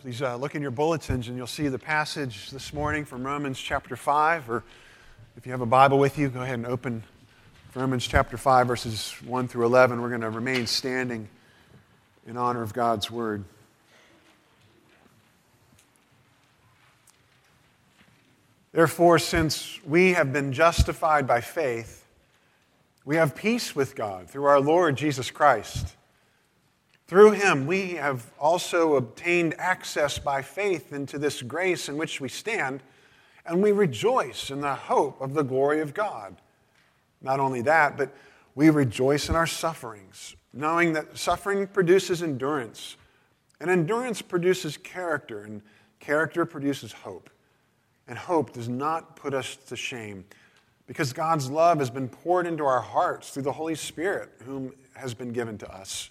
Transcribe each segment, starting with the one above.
Please look in your bulletins and you'll see the passage this morning from Romans chapter 5, or if you have a Bible with you, go ahead and open Romans chapter 5, verses 1 through 11. We're going to remain standing in honor of God's Word. Therefore, since we have been justified by faith, we have peace with God through our Lord Jesus Christ. Through him, we have also obtained access by faith into this grace in which we stand, and we rejoice in the hope of the glory of God. Not only that, but we rejoice in our sufferings, knowing that suffering produces endurance, and endurance produces character, and character produces hope. And hope does not put us to shame, because God's love has been poured into our hearts through the Holy Spirit, whom has been given to us.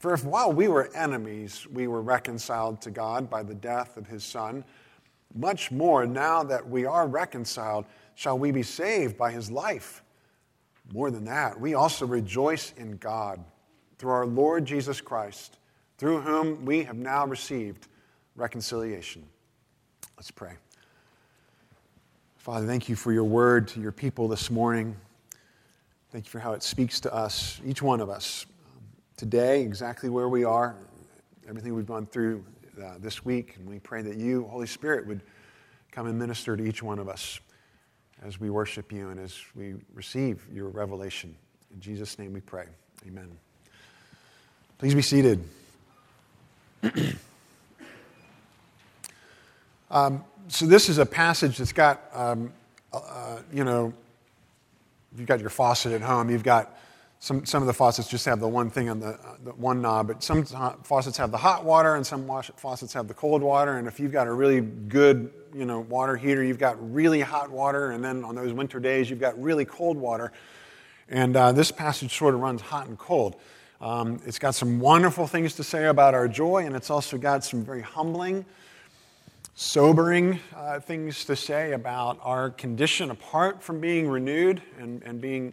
For if while we were enemies, we were reconciled to God by the death of his Son, much more now that we are reconciled, shall we be saved by his life. More than that, we also rejoice in God through our Lord Jesus Christ, through whom we have now received reconciliation. Let's pray. Father, thank you for your word to your people this morning. Thank you for how it speaks to us, each one of us. Today, exactly where we are, everything we've gone through this week, and we pray that you, Holy Spirit, would come and minister to each one of us as we worship you and as we receive your revelation. In Jesus' name we pray. Amen. Please be seated. So this is a passage that's got, if you've got your faucet at home, you've got Some of the faucets just have the one thing on the one knob, but some faucets have the hot water and some faucets have the cold water. And if you've got a really good, water heater, you've got really hot water. And then on those winter days, you've got really cold water. And this passage sort of runs hot and cold. It's got some wonderful things to say about our joy, and it's also got some very humbling, sobering things to say about our condition apart from being renewed and being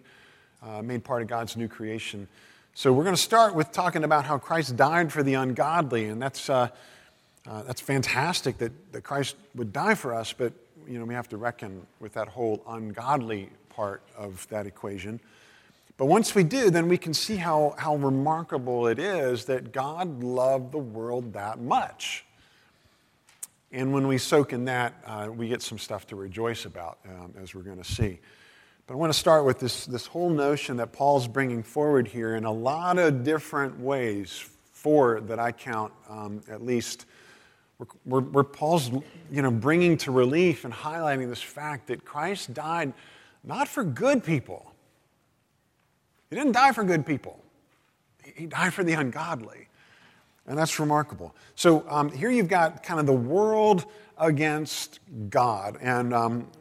made part of God's new creation. So we're going to start with talking about how Christ died for the ungodly, and that's fantastic that Christ would die for us, but we have to reckon with that whole ungodly part of that equation. But once we do, then we can see how remarkable it is that God loved the world that much. And when we soak in that, we get some stuff to rejoice about, as we're going to see. But I want to start with this whole notion that Paul's bringing forward here in a lot of different ways, four that I count at least, where Paul's bringing to relief and highlighting this fact that Christ died not for good people. He didn't die for good people. He died for the ungodly. And that's remarkable. So here you've got kind of the world against God. And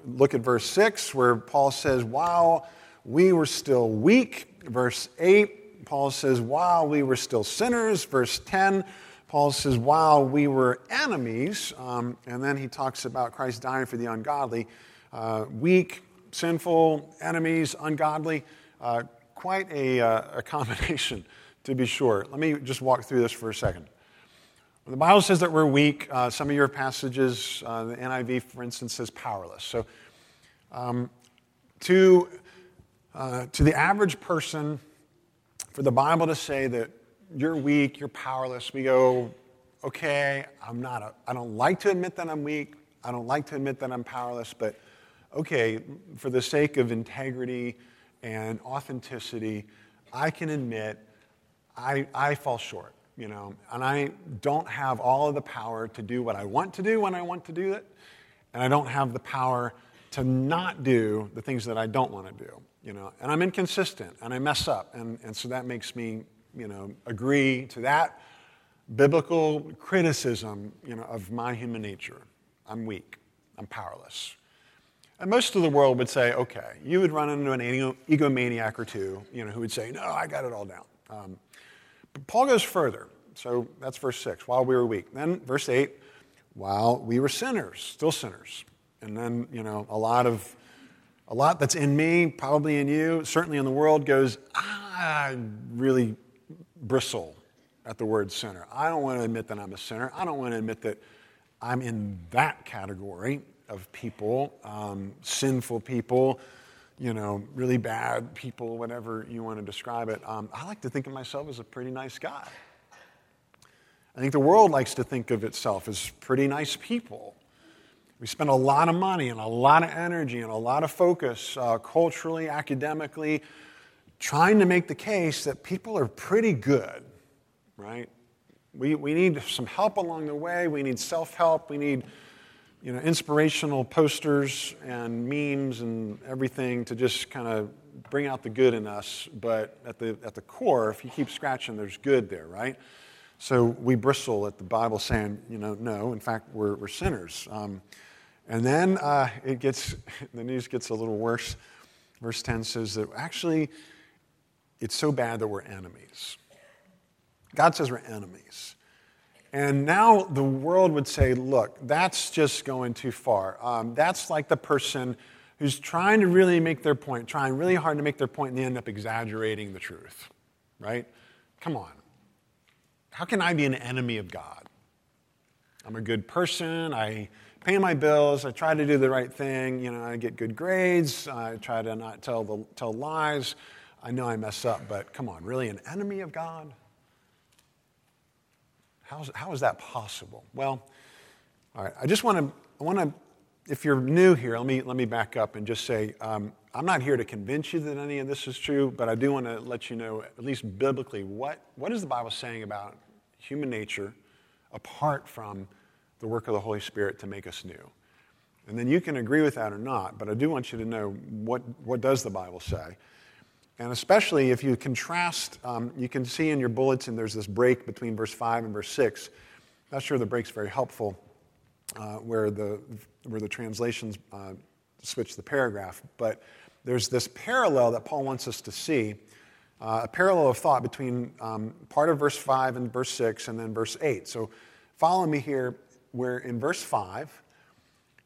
look at verse 6 where Paul says, while we were still weak. Verse 8, Paul says, while we were still sinners. Verse 10, Paul says, while we were enemies. And then he talks about Christ dying for the ungodly. Weak, sinful, enemies, ungodly. Quite a combination. To be sure, let me just walk through this for a second. When the Bible says that we're weak, some of your passages, the NIV, for instance, says powerless. So to the average person, for the Bible to say that you're weak, you're powerless, we go, okay, I don't like to admit that I'm weak, I don't like to admit that I'm powerless, but okay, for the sake of integrity and authenticity, I can admit I fall short, and I don't have all of the power to do what I want to do when I want to do it, and I don't have the power to not do the things that I don't want to do, and I'm inconsistent, and I mess up, and so that makes me, agree to that biblical criticism, of my human nature. I'm weak, I'm powerless. And most of the world would say, okay, you would run into an egomaniac or two, who would say, no, I got it all down. But Paul goes further. So that's verse 6, while we were weak. Then verse 8, while we were sinners, still sinners. And then, a lot that's in me, probably in you, certainly in the world goes, I really bristle at the word sinner. I don't want to admit that I'm a sinner. I don't want to admit that I'm in that category of people, sinful people, really bad people, whatever you want to describe it. I like to think of myself as a pretty nice guy. I think the world likes to think of itself as pretty nice people. We spend a lot of money and a lot of energy and a lot of focus culturally, academically, trying to make the case that people are pretty good, right? We need some help along the way. We need self-help. We need inspirational posters and memes and everything to just kind of bring out the good in us. But at the core, if you keep scratching, there's good there, right? So we bristle at the Bible saying, no, in fact, we're sinners. And then the news gets a little worse. Verse 10 says that actually it's so bad that we're enemies. God says we're enemies. And now the world would say, look, that's just going too far. That's like the person who's trying really hard to make their point, and they end up exaggerating the truth, right? Come on. How can I be an enemy of God? I'm a good person. I pay my bills. I try to do the right thing. I get good grades. I try to not tell lies. I know I mess up, but come on, really an enemy of God? How is that possible? Well, all right. I want to. If you're new here, let me back up and just say I'm not here to convince you that any of this is true, but I do want to let you know, at least biblically, what is the Bible saying about human nature apart from the work of the Holy Spirit to make us new. And then you can agree with that or not, but I do want you to know what does the Bible say. And especially if you contrast, you can see in your bulletin there's this break between verse 5 and verse 6. Not sure the break's very helpful, where the translations switch the paragraph. But there's this parallel that Paul wants us to see, a parallel of thought between part of verse 5 and verse 6 and then verse 8. So follow me here where in verse 5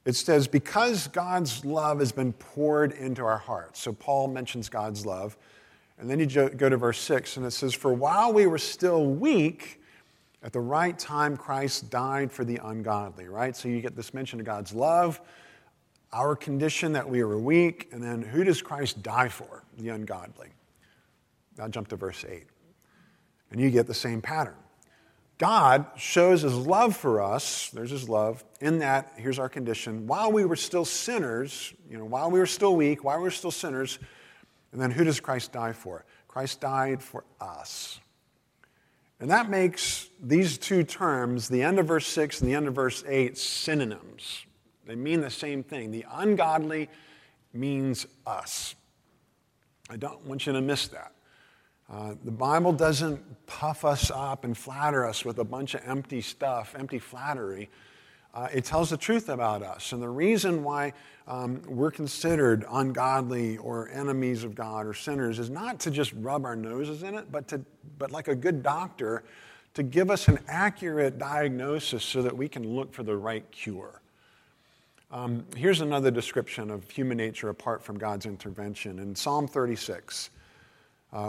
it says, because God's love has been poured into our hearts. So Paul mentions God's love. And then you go to verse 6 and it says, for while we were still weak, at the right time, Christ died for the ungodly, right? So you get this mention of God's love, our condition that we were weak, and then who does Christ die for? The ungodly. Now jump to verse 8. And you get the same pattern. God shows his love for us, there's his love, in that, here's our condition, while we were still sinners, while we were still weak, while we were still sinners, and then who does Christ die for? Christ died for us. And that makes these two terms, the end of verse 6 and the end of verse 8, synonyms. They mean the same thing. The ungodly means us. I don't want you to miss that. The Bible doesn't puff us up and flatter us with a bunch of empty stuff, empty flattery. It tells the truth about us. And the reason why we're considered ungodly or enemies of God or sinners is not to just rub our noses in it, but like a good doctor, to give us an accurate diagnosis so that we can look for the right cure. Here's another description of human nature apart from God's intervention. In Psalm 36,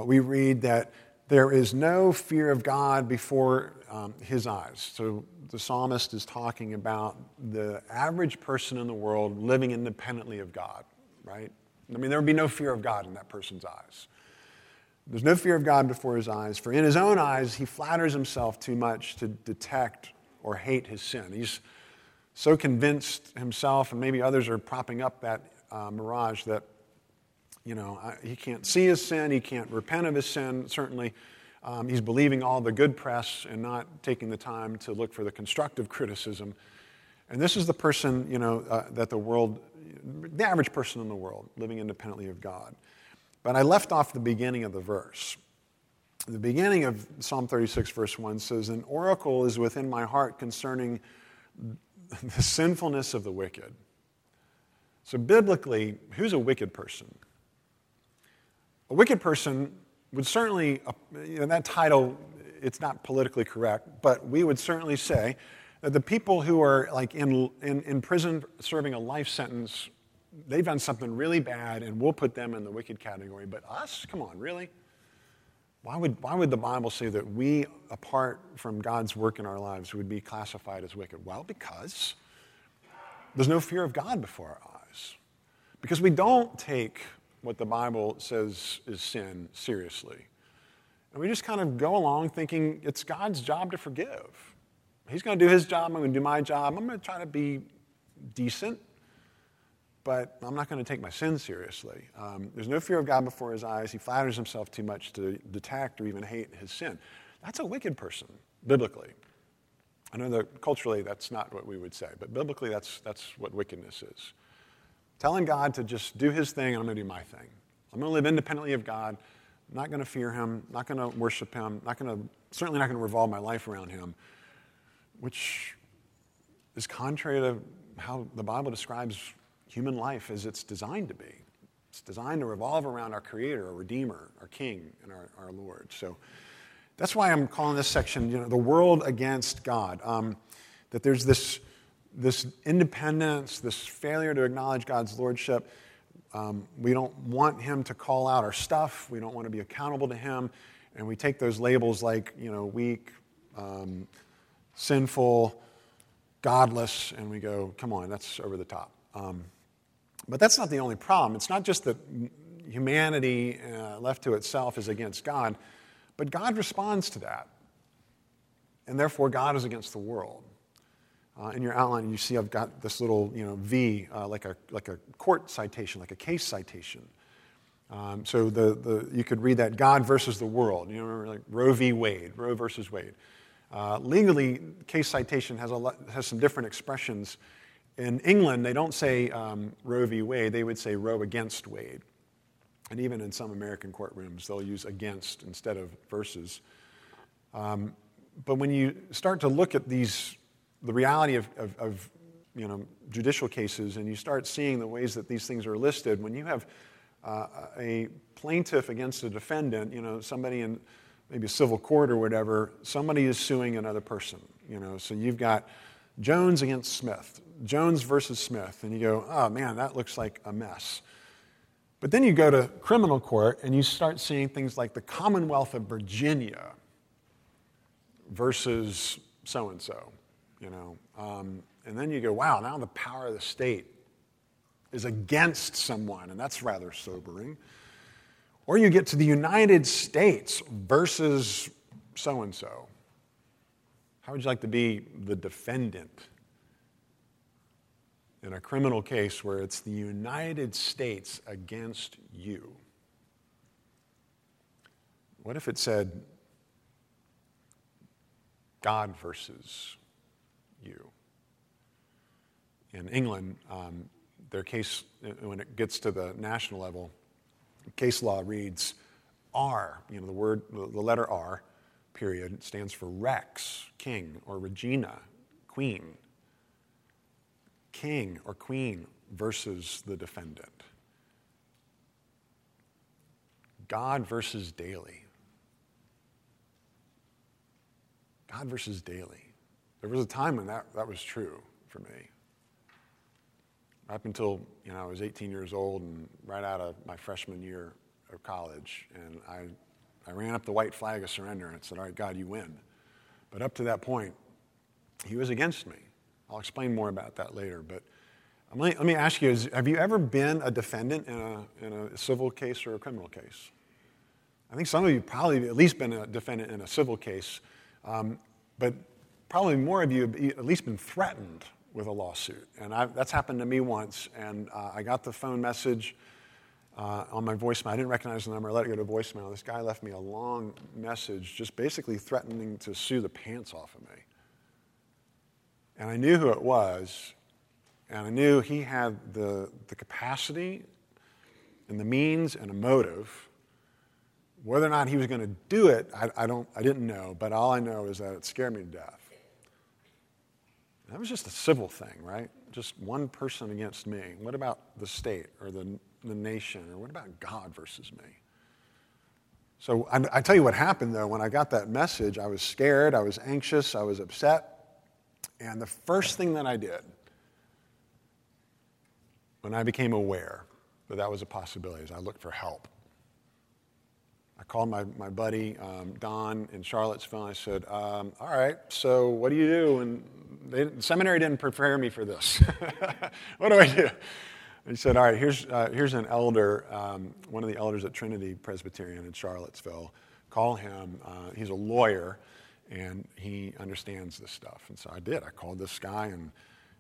we read that there is no fear of God before his eyes. So the psalmist is talking about the average person in the world living independently of God, right? I mean, there would be no fear of God in that person's eyes. There's no fear of God before his eyes, for in his own eyes he flatters himself too much to detect or hate his sin. He's so convinced himself, and maybe others are propping up that mirage that, he can't see his sin, he can't repent of his sin, certainly. He's believing all the good press and not taking the time to look for the constructive criticism. And this is the person, that the average person in the world, living independently of God. But I left off the beginning of the verse. The beginning of Psalm 36, verse 1 says, an oracle is within my heart concerning the sinfulness of the wicked. So biblically, who's a wicked person? A wicked person would certainly, that title, it's not politically correct, but we would certainly say that the people who are like in prison serving a life sentence, they've done something really bad and we'll put them in the wicked category. But us? Come on, really? Why would the Bible say that we, apart from God's work in our lives, would be classified as wicked? Well, because there's no fear of God before our eyes. Because we don't take what the Bible says is sin seriously. And we just kind of go along thinking it's God's job to forgive. He's going to do his job, I'm going to do my job, I'm going to try to be decent, but I'm not going to take my sin seriously. There's no fear of God before his eyes. He flatters himself too much to detect or even hate his sin. That's a wicked person, biblically. I know that culturally that's not what we would say, but biblically that's what wickedness is. Telling God to just do his thing and I'm going to do my thing. I'm going to live independently of God, I'm not going to fear him, not going to worship him, certainly not going to revolve my life around him, which is contrary to how the Bible describes human life as it's designed to be. It's designed to revolve around our Creator, our Redeemer, our King, and our Lord. So that's why I'm calling this section, the world against God. That there's this independence, this failure to acknowledge God's lordship. We don't want him to call out our stuff. We don't want to be accountable to him. And we take those labels like, weak, sinful, godless, and we go, come on, that's over the top. But that's not the only problem. It's not just that humanity left to itself is against God, but God responds to that. And therefore, God is against the world. In your outline, you see I've got this little, V, like a court citation, like a case citation. So you could read that, God versus the world. Remember like Roe v. Wade, Roe versus Wade. Legally, case citation has some different expressions. In England, they don't say Roe v. Wade, they would say Roe against Wade. And even in some American courtrooms, they'll use against instead of versus. But when you start to look at the reality of judicial cases, and you start seeing the ways that these things are listed, when you have a plaintiff against a defendant, somebody in maybe a civil court or whatever, somebody is suing another person, so you've got Jones against Smith, Jones versus Smith, and you go, oh man, that looks like a mess. But then you go to criminal court and you start seeing things like the Commonwealth of Virginia versus so-and-so. And then you go, wow, now the power of the state is against someone, and that's rather sobering. Or you get to the United States versus so-and-so. How would you like to be the defendant in a criminal case where it's the United States against you? What if it said God versus you? In England, their case, when it gets to the national level, case law reads R, the letter R, period, it stands for Rex, king, or Regina, queen. King or queen versus the defendant. God versus daily. God versus daily. There was a time when that was true for me. Up until, I was 18 years old and right out of my freshman year of college, and I ran up the white flag of surrender and said, all right, God, you win. But up to that point, he was against me. I'll explain more about that later, but let me ask you, have you ever been a defendant in a civil case or a criminal case? I think some of you probably have at least been a defendant in a civil case, but probably more of you have at least been threatened with a lawsuit. And that's happened to me once. And I got the phone message on my voicemail. I didn't recognize the number. I let it go to voicemail. This guy left me a long message just basically threatening to sue the pants off of me. And I knew who it was. And I knew he had the capacity and the means and a motive. Whether or not he was going to do it, I didn't know. But all I know is that it scared me to death. That was just a civil thing, right? Just one person against me. What about the state or the nation? Or what about God versus me? So I tell you what happened, though. When I got that message, I was scared, I was anxious, I was upset. And the first thing that I did when I became aware that that was a possibility is I looked for help. I called my buddy, Don, in Charlottesville, and I said, all right, so what do you do? And the seminary didn't prepare me for this. What do I do? And he said, all right, here's an elder, one of the elders at Trinity Presbyterian in Charlottesville. Call him. He's a lawyer, and he understands this stuff. And so I did. I called this guy, and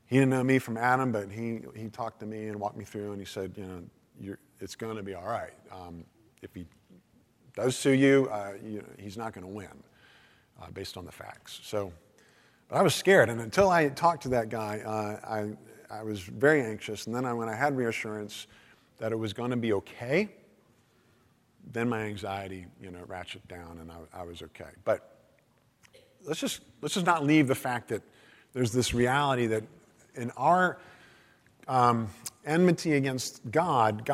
he didn't know me from Adam, but he talked to me and walked me through, and he said, you know, it's going to be all right. If he does sue you, he's not going to win based on the facts. So, but I was scared, and until I talked to that guy, I was very anxious. And then when I had reassurance that it was going to be okay, then my anxiety, ratcheted down, and I was okay. But let's just not leave the fact that there's this reality that in our enmity against God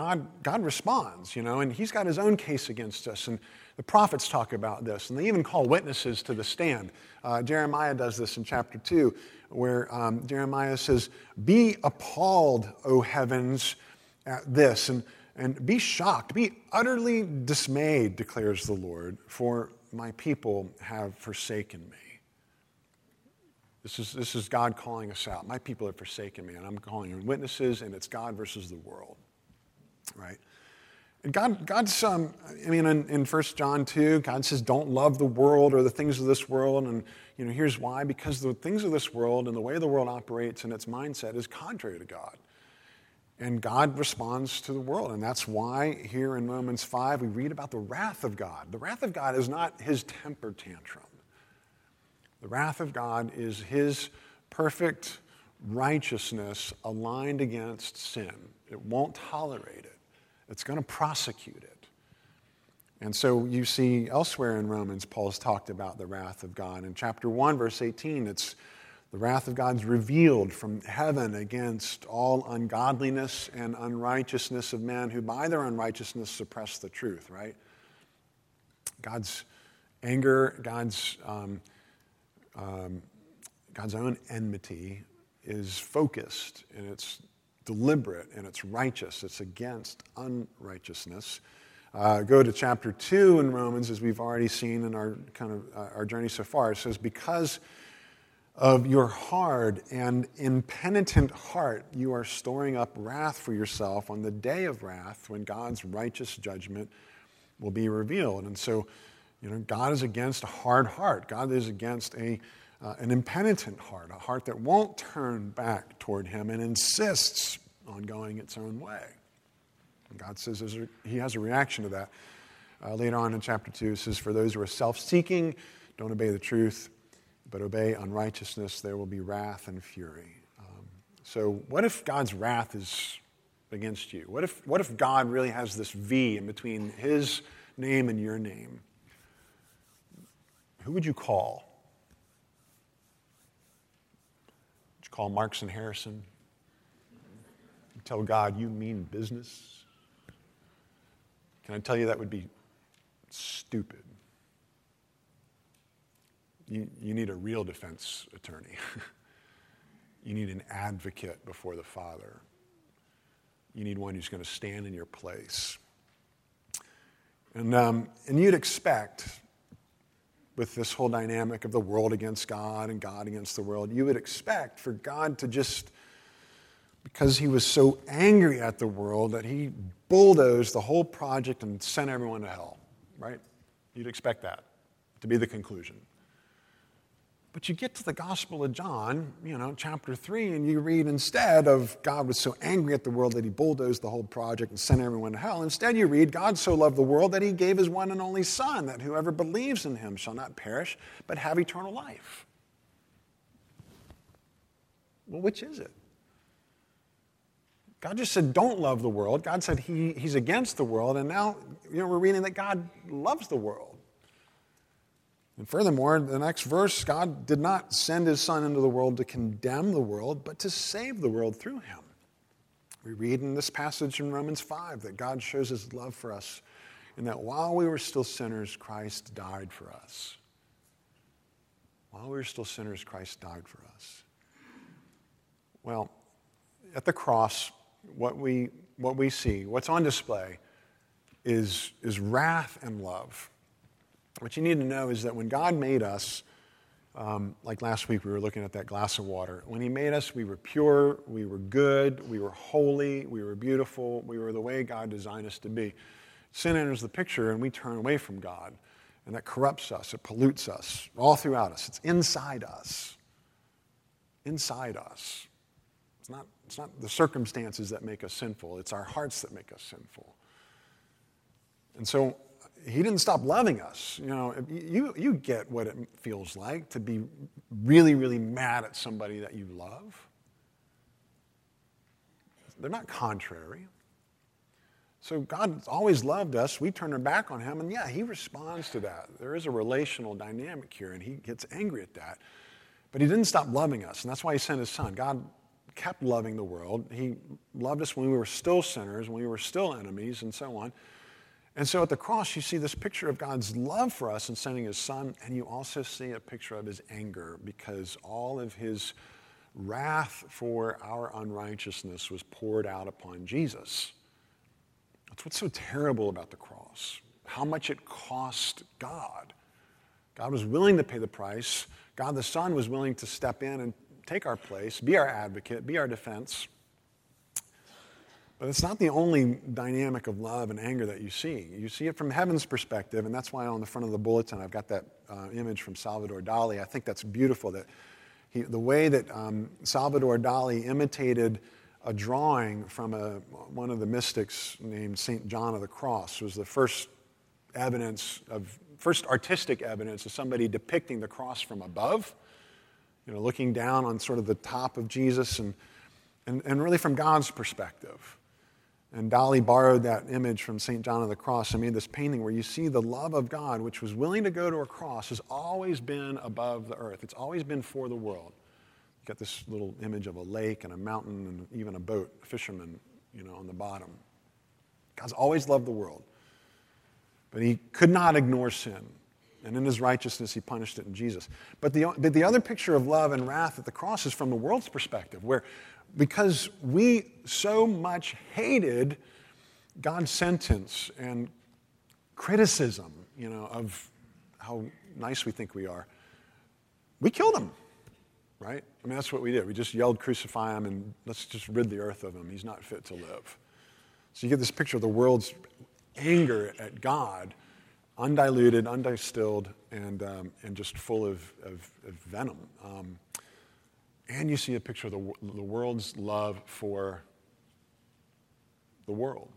responds, and he's got his own case against us. And the prophets talk about this, and they even call witnesses to the stand. Jeremiah does this in chapter 2, where Jeremiah says, "Be appalled, O heavens, at this, and be shocked, be utterly dismayed, declares the Lord, for my people have forsaken me." This is God calling us out. My people have forsaken me, and I'm calling you witnesses, and it's God versus the world, right? And in 1 John 2, God says, don't love the world or the things of this world, and here's why, because the things of this world and the way the world operates and its mindset is contrary to God. And God responds to the world, and that's why here in Romans 5, we read about the wrath of God. The wrath of God is not his temper tantrum. The wrath of God is his perfect righteousness aligned against sin. It won't tolerate it. It's going to prosecute it. And so you see elsewhere in Romans, Paul's talked about the wrath of God. In chapter 1, verse 18, it's the wrath of God's revealed from heaven against all ungodliness and unrighteousness of men who by their unrighteousness suppress the truth, right? God's anger, God's own enmity is focused, and it's deliberate, and it's righteous. It's against unrighteousness. Go to chapter 2 in Romans, as we've already seen in our journey so far. It says, because of your hard and impenitent heart, you are storing up wrath for yourself on the day of wrath when God's righteous judgment will be revealed. And so, God is against a hard heart. God is against an impenitent heart, a heart that won't turn back toward him and insists on going its own way. And God says he has a reaction to that. Later on in chapter 2, it says, for those who are self-seeking, don't obey the truth, but obey unrighteousness, there will be wrath and fury. So what if God's wrath is against you? What if God really has this V in between his name and your name? Who would you call? Would you call Marks and Harrison? You tell God you mean business? Can I tell you that would be stupid? You need a real defense attorney. You need an advocate before the Father. You need one who's going to stand in your place. And you'd expect, with this whole dynamic of the world against God and God against the world, you would expect for God to just, because he was so angry at the world that he bulldozed the whole project and sent everyone to hell, right? You'd expect that to be the conclusion. But you get to the Gospel of John, chapter 3, and you read instead of God was so angry at the world that he bulldozed the whole project and sent everyone to hell. Instead, you read, God so loved the world that he gave his one and only Son, that whoever believes in him shall not perish, but have eternal life. Well, which is it? God just said, don't love the world. God said he's against the world, and now, we're reading that God loves the world. And furthermore, in the next verse, God did not send his Son into the world to condemn the world, but to save the world through him. We read in this passage in Romans 5 that God shows his love for us and that while we were still sinners, Christ died for us. While we were still sinners, Christ died for us. Well, at the cross, what we see, what's on display is wrath and love. What you need to know is that when God made us, like last week we were looking at that glass of water, when he made us, we were pure, we were good, we were holy, we were beautiful, we were the way God designed us to be. Sin enters the picture and we turn away from God, and that corrupts us, it pollutes us, all throughout us. It's inside us. Inside us. It's not the circumstances that make us sinful, it's our hearts that make us sinful. And so he didn't stop loving us. You know, you get what it feels like to be really, really mad at somebody that you love. They're not contrary. So God's always loved us. We turn our back on him, and yeah, he responds to that. There is a relational dynamic here, and he gets angry at that. But he didn't stop loving us, and that's why he sent his Son. God kept loving the world. He loved us when we were still sinners, when we were still enemies, and so on. And so at the cross, you see this picture of God's love for us in sending his Son, and you also see a picture of his anger, because all of his wrath for our unrighteousness was poured out upon Jesus. That's what's so terrible about the cross, how much it cost God. God was willing to pay the price. God the Son was willing to step in and take our place, be our advocate, be our defense. But it's not the only dynamic of love and anger that you see. You see it from heaven's perspective, and that's why on the front of the bulletin I've got that image from Salvador Dali. I think that's beautiful, that the way that Salvador Dali imitated a drawing from one of the mystics named St. John of the Cross was the first artistic evidence of somebody depicting the cross from above, you know, looking down on sort of the top of Jesus and really from God's perspective. And Dali borrowed that image from St. John of the Cross and made this painting where you see the love of God, which was willing to go to a cross, has always been above the earth. It's always been for the world. You've got this little image of a lake and a mountain and even a boat, a fisherman, you know, on the bottom. God's always loved the world. But he could not ignore sin. And in his righteousness, he punished it in Jesus. But the other picture of love and wrath at the cross is from the world's perspective, where because we so much hated God's sentence and criticism, you know, of how nice we think we are, we killed him, right? I mean, that's what we did. We just yelled, "Crucify him," and let's just rid the earth of him. He's not fit to live. So you get this picture of the world's anger at God, undiluted, undistilled, and just full of venom. And you see a picture of the world's love for the world.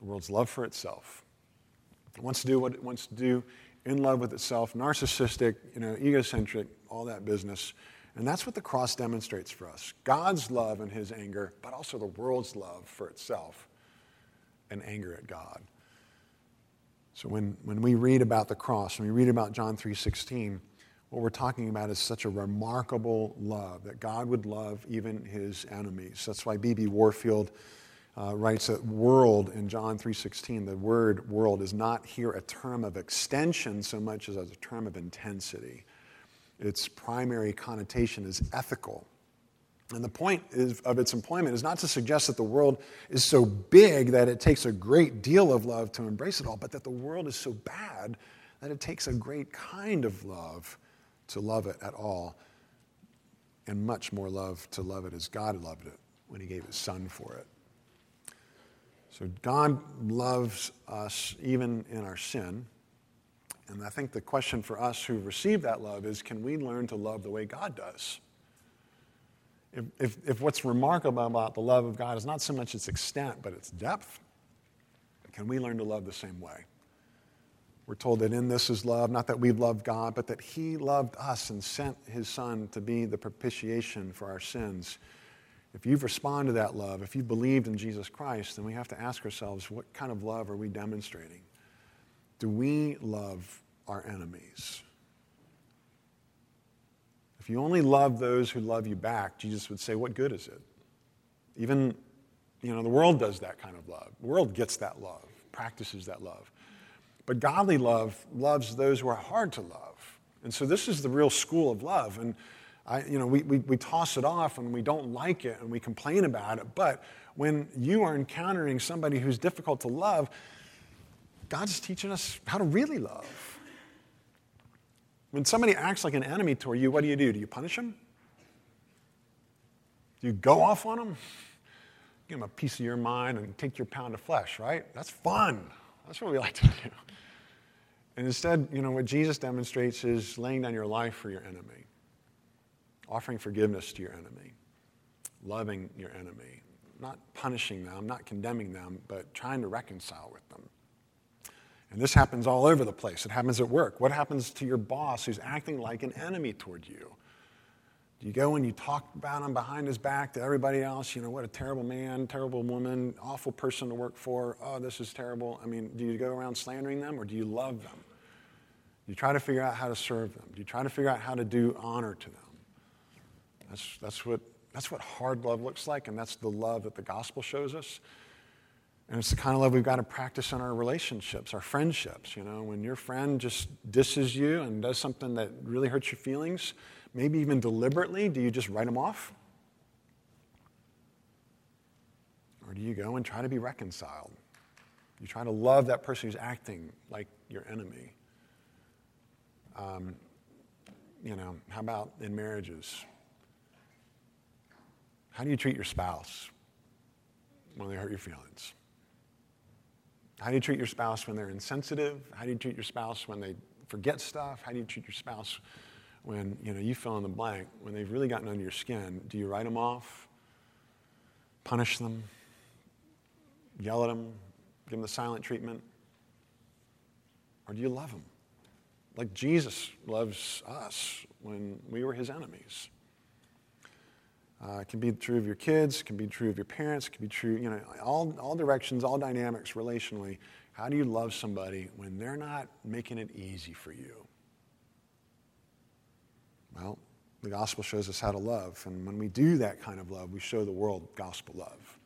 The world's love for itself. It wants to do what it wants to do, in love with itself, narcissistic, you know, egocentric, all that business. And that's what the cross demonstrates for us. God's love and his anger, but also the world's love for itself and anger at God. So when we read about the cross, when we read about John 3:16, what we're talking about is such a remarkable love, that God would love even his enemies. That's why B.B. Warfield writes that world in John 3:16, the word world is not here a term of extension so much as a term of intensity. Its primary connotation is ethical. And the point of its employment is not to suggest that the world is so big that it takes a great deal of love to embrace it all, but that the world is so bad that it takes a great kind of love to love it at all, and much more love to love it as God loved it when he gave his Son for it. So God loves us even in our sin, and I think the question for us who receive that love is, can we learn to love the way God does? If what's remarkable about the love of God is not so much its extent, but its depth, can we learn to love the same way? We're told that in this is love, not that we've loved God, but that he loved us and sent his Son to be the propitiation for our sins. If you've responded to that love, if you've believed in Jesus Christ, then we have to ask ourselves, what kind of love are we demonstrating? Do we love our enemies. If you only love those who love you back, Jesus would say, what good is it? Even, the world does that kind of love. The world gets that love, practices that love. But godly love loves those who are hard to love. And so this is the real school of love. And we toss it off and we don't like it and we complain about it. But when you are encountering somebody who's difficult to love, God's teaching us how to really love. When somebody acts like an enemy toward you, what do? Do you punish them? Do you go off on them? Give them a piece of your mind and take your pound of flesh, right? That's fun. That's what we like to do. And instead, what Jesus demonstrates is laying down your life for your enemy. Offering forgiveness to your enemy, loving your enemy, not punishing them, not condemning them, but trying to reconcile with them. And this happens all over the place. It happens at work. What happens to your boss who's acting like an enemy toward you? Do you go and you talk about him behind his back to everybody else? What a terrible man, terrible woman, awful person to work for. Oh, this is terrible. Do you go around slandering them or do you love them? Do you try to figure out how to serve them? Do you try to figure out how to do honor to them? That's what hard love looks like, and that's the love that the gospel shows us. And it's the kind of love we've got to practice in our relationships, our friendships. When your friend just disses you and does something that really hurts your feelings, maybe even deliberately, do you just write them off? Or do you go and try to be reconciled? You try to love that person who's acting like your enemy. How about in marriages? How do you treat your spouse when they hurt your feelings? How do you treat your spouse when they're insensitive? How do you treat your spouse when they forget stuff? How do you treat your spouse when, you fill in the blank, when they've really gotten under your skin? Do you write them off? Punish them? Yell at them? Give them the silent treatment? Or do you love them? Like Jesus loves us when we were his enemies. It can be true of your kids, it can be true of your parents, it can be true, all directions, all dynamics relationally. How do you love somebody when they're not making it easy for you? Well, the gospel shows us how to love. And when we do that kind of love, we show the world gospel love.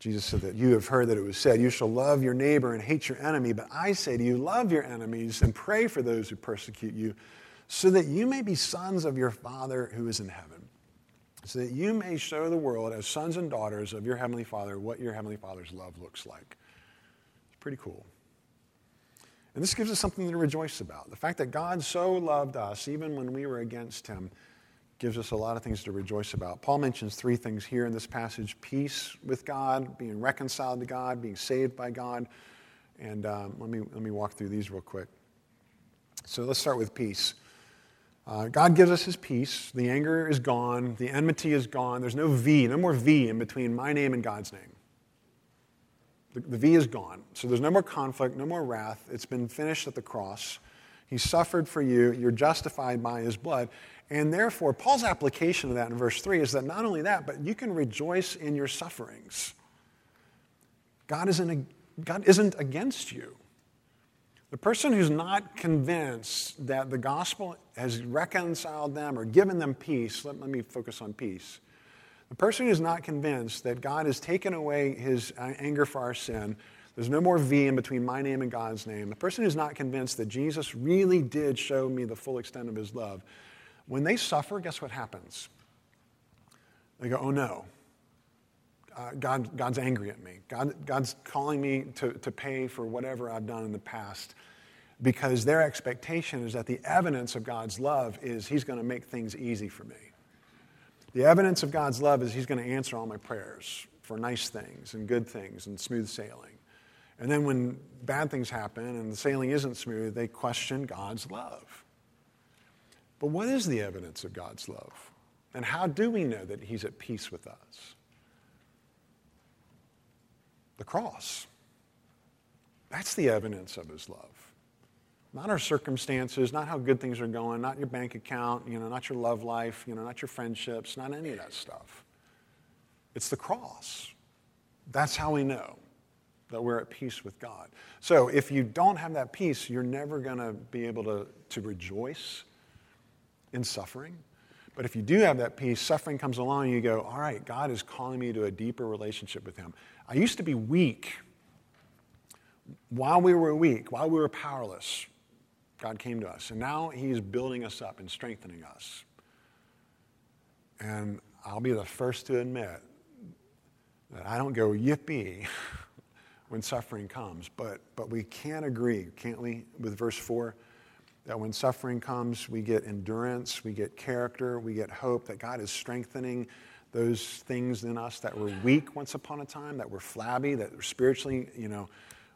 Jesus said that you have heard that it was said, you shall love your neighbor and hate your enemy. But I say to you, love your enemies and pray for those who persecute you so that you may be sons of your Father who is in heaven. So that you may show the world as sons and daughters of your Heavenly Father what your Heavenly Father's love looks like. It's pretty cool. And this gives us something to rejoice about. The fact that God so loved us, even when we were against him, gives us a lot of things to rejoice about. Paul mentions three things here in this passage. Peace with God, being reconciled to God, being saved by God. And let me walk through these real quick. So let's start with peace. God gives us his peace. The anger is gone. The enmity is gone. There's no more V in between my name and God's name. The V is gone. So there's no more conflict, no more wrath. It's been finished at the cross. He suffered for you. You're justified by his blood. And therefore, Paul's application of that in verse 3 is that not only that, but you can rejoice in your sufferings. God isn't against you. The person who's not convinced that the gospel has reconciled them or given them peace, let me focus on peace. The person who's not convinced that God has taken away his anger for our sin, there's no more V in between my name and God's name, the person who's not convinced that Jesus really did show me the full extent of his love, when they suffer, guess what happens? They go, oh no. God's angry at me. God's calling me to pay for whatever I've done in the past, because their expectation is that the evidence of God's love is he's going to make things easy for me. The evidence of God's love is he's going to answer all my prayers for nice things and good things and smooth sailing. And then when bad things happen and the sailing isn't smooth, they question God's love. But what is the evidence of God's love? And how do we know that he's at peace with us? The cross. That's the evidence of his love. Not our circumstances, not how good things are going, not your bank account, not your love life, not your friendships, not any of that stuff. It's the cross. That's how we know that we're at peace with God. So if you don't have that peace, you're never going to be able to rejoice in suffering. But if you do have that peace, suffering comes along and you go, all right, God is calling me to a deeper relationship with him. I used to be weak. While we were weak, while we were powerless, God came to us. And now he's building us up and strengthening us. And I'll be the first to admit that I don't go yippee when suffering comes. But we can agree, can't we, with verse 4? That when suffering comes, we get endurance, we get character, we get hope, that God is strengthening those things in us that were weak once upon a time, that were flabby, that were spiritually,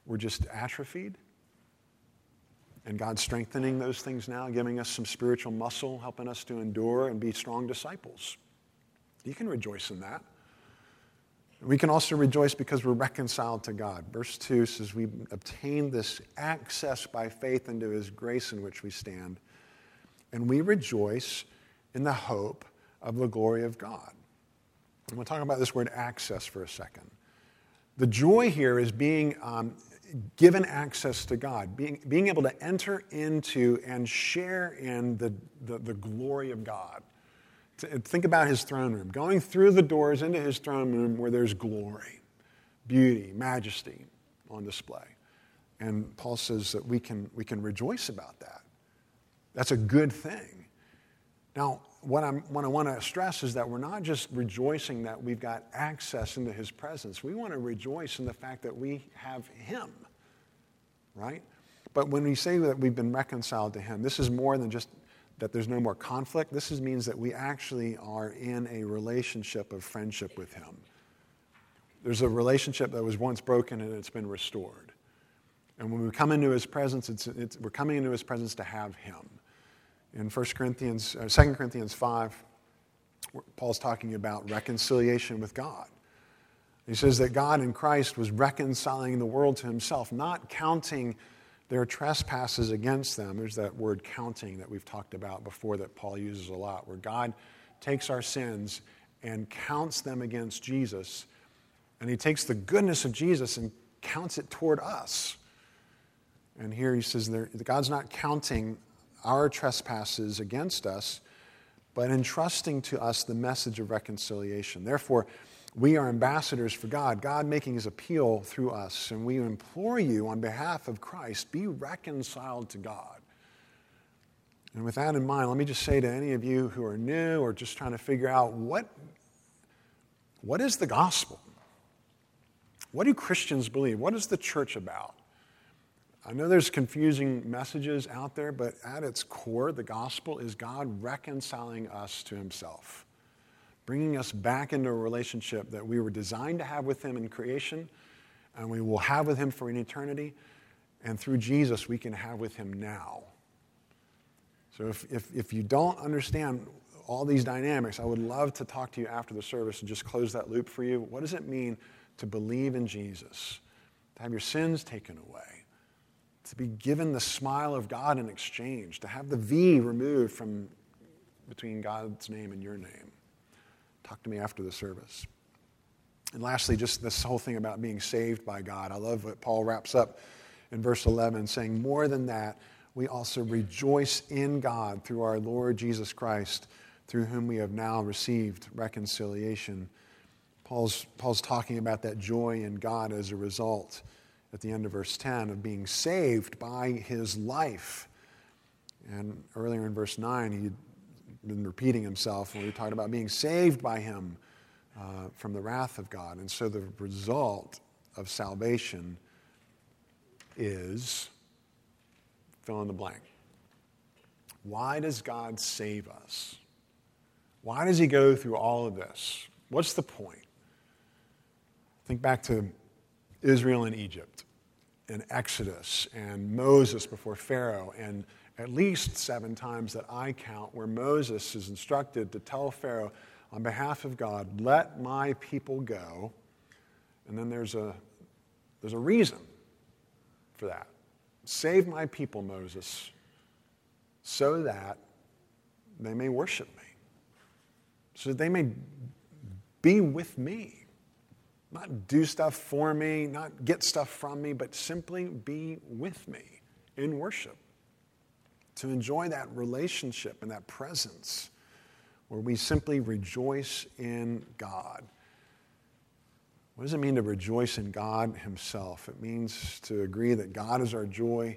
we're just atrophied. And God's strengthening those things now, giving us some spiritual muscle, helping us to endure and be strong disciples. You can rejoice in that. We can also rejoice because we're reconciled to God. Verse 2 says, we obtain this access by faith into his grace in which we stand, and we rejoice in the hope of the glory of God. And we'll talk about this word access for a second. The joy here is being given access to God, being able to enter into and share in the glory of God. Think about his throne room, going through the doors into his throne room where there's glory, beauty, majesty on display. And Paul says that we can rejoice about that. That's a good thing. Now, what I want to stress is that we're not just rejoicing that we've got access into his presence. We want to rejoice in the fact that we have him, right? But when we say that we've been reconciled to him, this is more than just that there's no more conflict. This means that we actually are in a relationship of friendship with him. There's a relationship that was once broken and it's been restored. And when we come into his presence, we're coming into his presence to have him. In 2 Corinthians 5, Paul's talking about reconciliation with God. He says that God in Christ was reconciling the world to himself, not counting their trespasses against them. There's that word counting that we've talked about before that Paul uses a lot, where God takes our sins and counts them against Jesus, and he takes the goodness of Jesus and counts it toward us. And here he says that God's not counting our trespasses against us, but entrusting to us the message of reconciliation. Therefore, we are ambassadors for God, God making his appeal through us. And we implore you on behalf of Christ, be reconciled to God. And with that in mind, let me just say to any of you who are new or just trying to figure out what is the gospel? What do Christians believe? What is the church about? I know there's confusing messages out there, but at its core, the gospel is God reconciling us to himself, bringing us back into a relationship that we were designed to have with him in creation, and we will have with him for an eternity, and through Jesus we can have with him now. So if you don't understand all these dynamics, I would love to talk to you after the service and just close that loop for you. What does it mean to believe in Jesus, to have your sins taken away, to be given the smile of God in exchange, to have the V removed from between God's name and your name? Talk to me after the service. And lastly, just this whole thing about being saved by God. I love what Paul wraps up in verse 11, saying, more than that, we also rejoice in God through our Lord Jesus Christ, through whom we have now received reconciliation. Paul's talking about that joy in God as a result, at the end of verse 10, of being saved by his life. And earlier in verse 9, he been repeating himself when we talked about being saved by him from the wrath of God. And so the result of salvation is, fill in the blank. Why does God save us? Why does he go through all of this? What's the point? Think back to Israel and Egypt and Exodus and Moses before Pharaoh, and at least 7 times that I count where Moses is instructed to tell Pharaoh on behalf of God, let my people go. And then there's a reason for that. Save my people, Moses, so that they may worship me, so that they may be with me. Not do stuff for me, not get stuff from me, but simply be with me in worship. To enjoy that relationship and that presence where we simply rejoice in God. What does it mean to rejoice in God himself? It means to agree that God is our joy.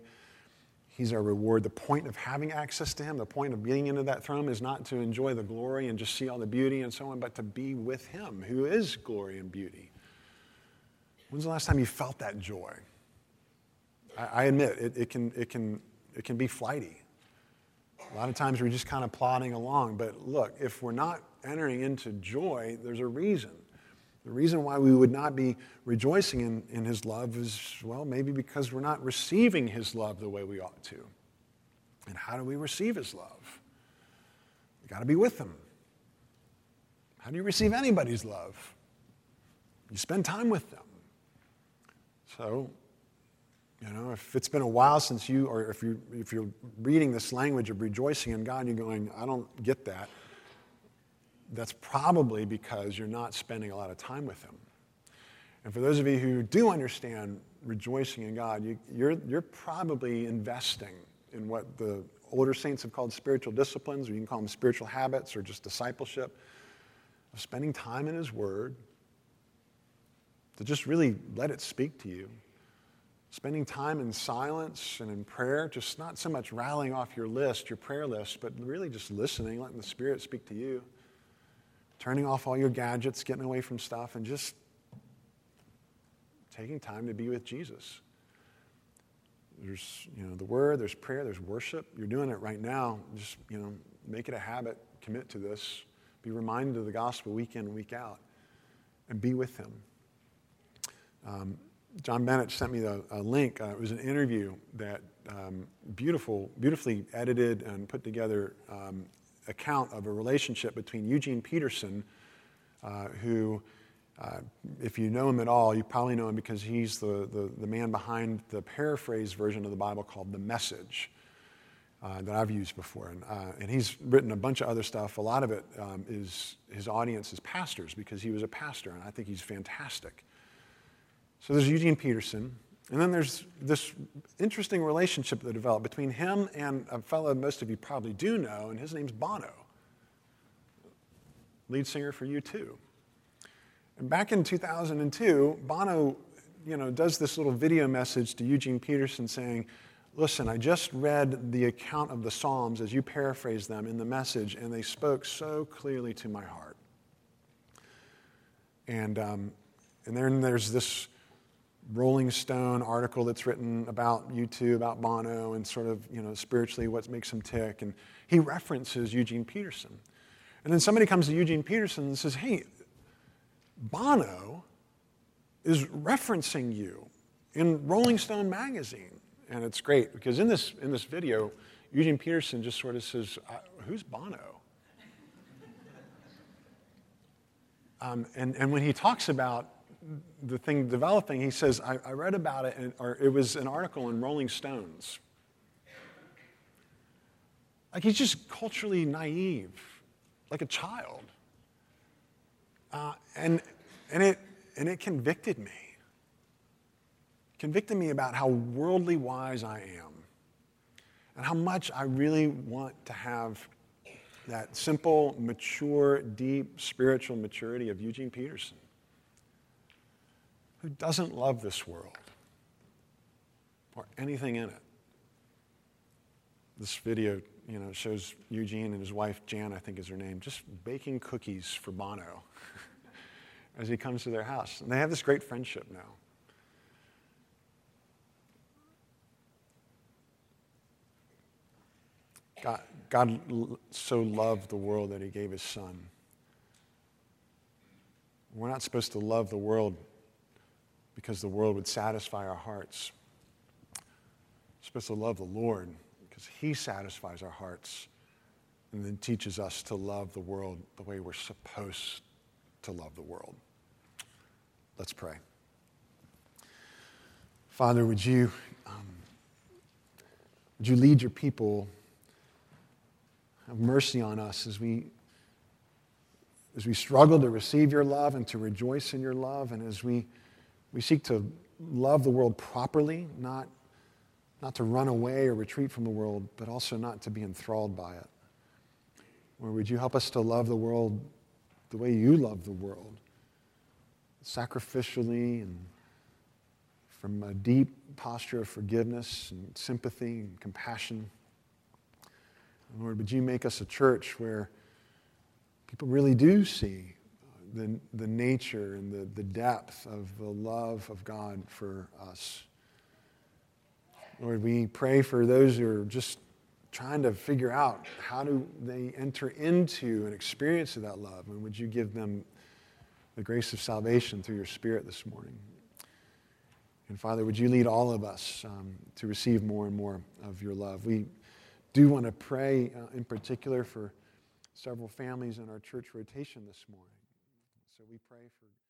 He's our reward. The point of having access to him, the point of getting into that throne is not to enjoy the glory and just see all the beauty and so on, but to be with him who is glory and beauty. When's the last time you felt that joy? I admit, it can be flighty. A lot of times we're just kind of plodding along, but look, if we're not entering into joy, there's a reason. The reason why we would not be rejoicing in his love is, well, maybe because we're not receiving his love the way we ought to. And how do we receive his love? We've got to be with him. How do you receive anybody's love? You spend time with them. So, you know, if it's been a while since you, or if you're reading this language of rejoicing in God, you're going, I don't get that. That's probably because you're not spending a lot of time with him. And for those of you who do understand rejoicing in God, you're probably investing in what the older saints have called spiritual disciplines, or you can call them spiritual habits, or just discipleship, of spending time in his word, to just really let it speak to you. Spending time in silence and in prayer, just not so much rattling off your list, your prayer list, but really just listening, letting the Spirit speak to you. Turning off all your gadgets, getting away from stuff, and just taking time to be with Jesus. There's, you know, the Word, there's prayer, there's worship. You're doing it right now. Just, you know, make it a habit. Commit to this. Be reminded of the gospel week in and week out, and be with him. John Bennett sent me a link. It was an interview that beautifully edited and put together. Account of a relationship between Eugene Peterson, who, if you know him at all, you probably know him because he's the man behind the paraphrased version of the Bible called The Message that I've used before. And he's written a bunch of other stuff. A lot of it is his audience is pastors because he was a pastor, and I think he's fantastic. So there's Eugene Peterson. And then there's this interesting relationship that developed between him and a fellow most of you probably do know, and his name's Bono, lead singer for U2. And back in 2002, Bono, you know, does this little video message to Eugene Peterson saying, listen, I just read the account of the Psalms as you paraphrase them in The Message, and they spoke so clearly to my heart. And then there's this Rolling Stone article that's written about U2, about Bono, and sort of, you know, spiritually what makes him tick. And he references Eugene Peterson. And then somebody comes to Eugene Peterson and says, hey, Bono is referencing you in Rolling Stone magazine. And it's great because in this video, Eugene Peterson just sort of says, who's Bono? And when he talks about the thing developing, he says, I read about it, or it was an article in Rolling Stones. Like, he's just culturally naive, like a child. And it convicted me. Convicted me about how worldly wise I am and how much I really want to have that simple, mature, deep spiritual maturity of Eugene Peterson, who doesn't love this world or anything in it. This video, you know, shows Eugene and his wife, Jan, I think is her name, just baking cookies for Bono as he comes to their house. And they have this great friendship now. God so loved the world that he gave his son. We're not supposed to love the world because the world would satisfy our hearts. We're supposed to love the Lord because he satisfies our hearts and then teaches us to love the world the way we're supposed to love the world. Let's pray. Father, would you lead your people, have mercy on us as we as we struggle to receive your love and to rejoice in your love, and as we seek to love the world properly, not to run away or retreat from the world, but also not to be enthralled by it. Or would you help us to love the world the way you love the world, sacrificially and from a deep posture of forgiveness and sympathy and compassion. And Lord, would you make us a church where people really do see the nature and the depth of the love of God for us. Lord, we pray for those who are just trying to figure out how do they enter into an experience of that love, and would you give them the grace of salvation through your Spirit this morning. And Father, would you lead all of us to receive more and more of your love. We do want to pray in particular for several families in our church rotation this morning. So we pray for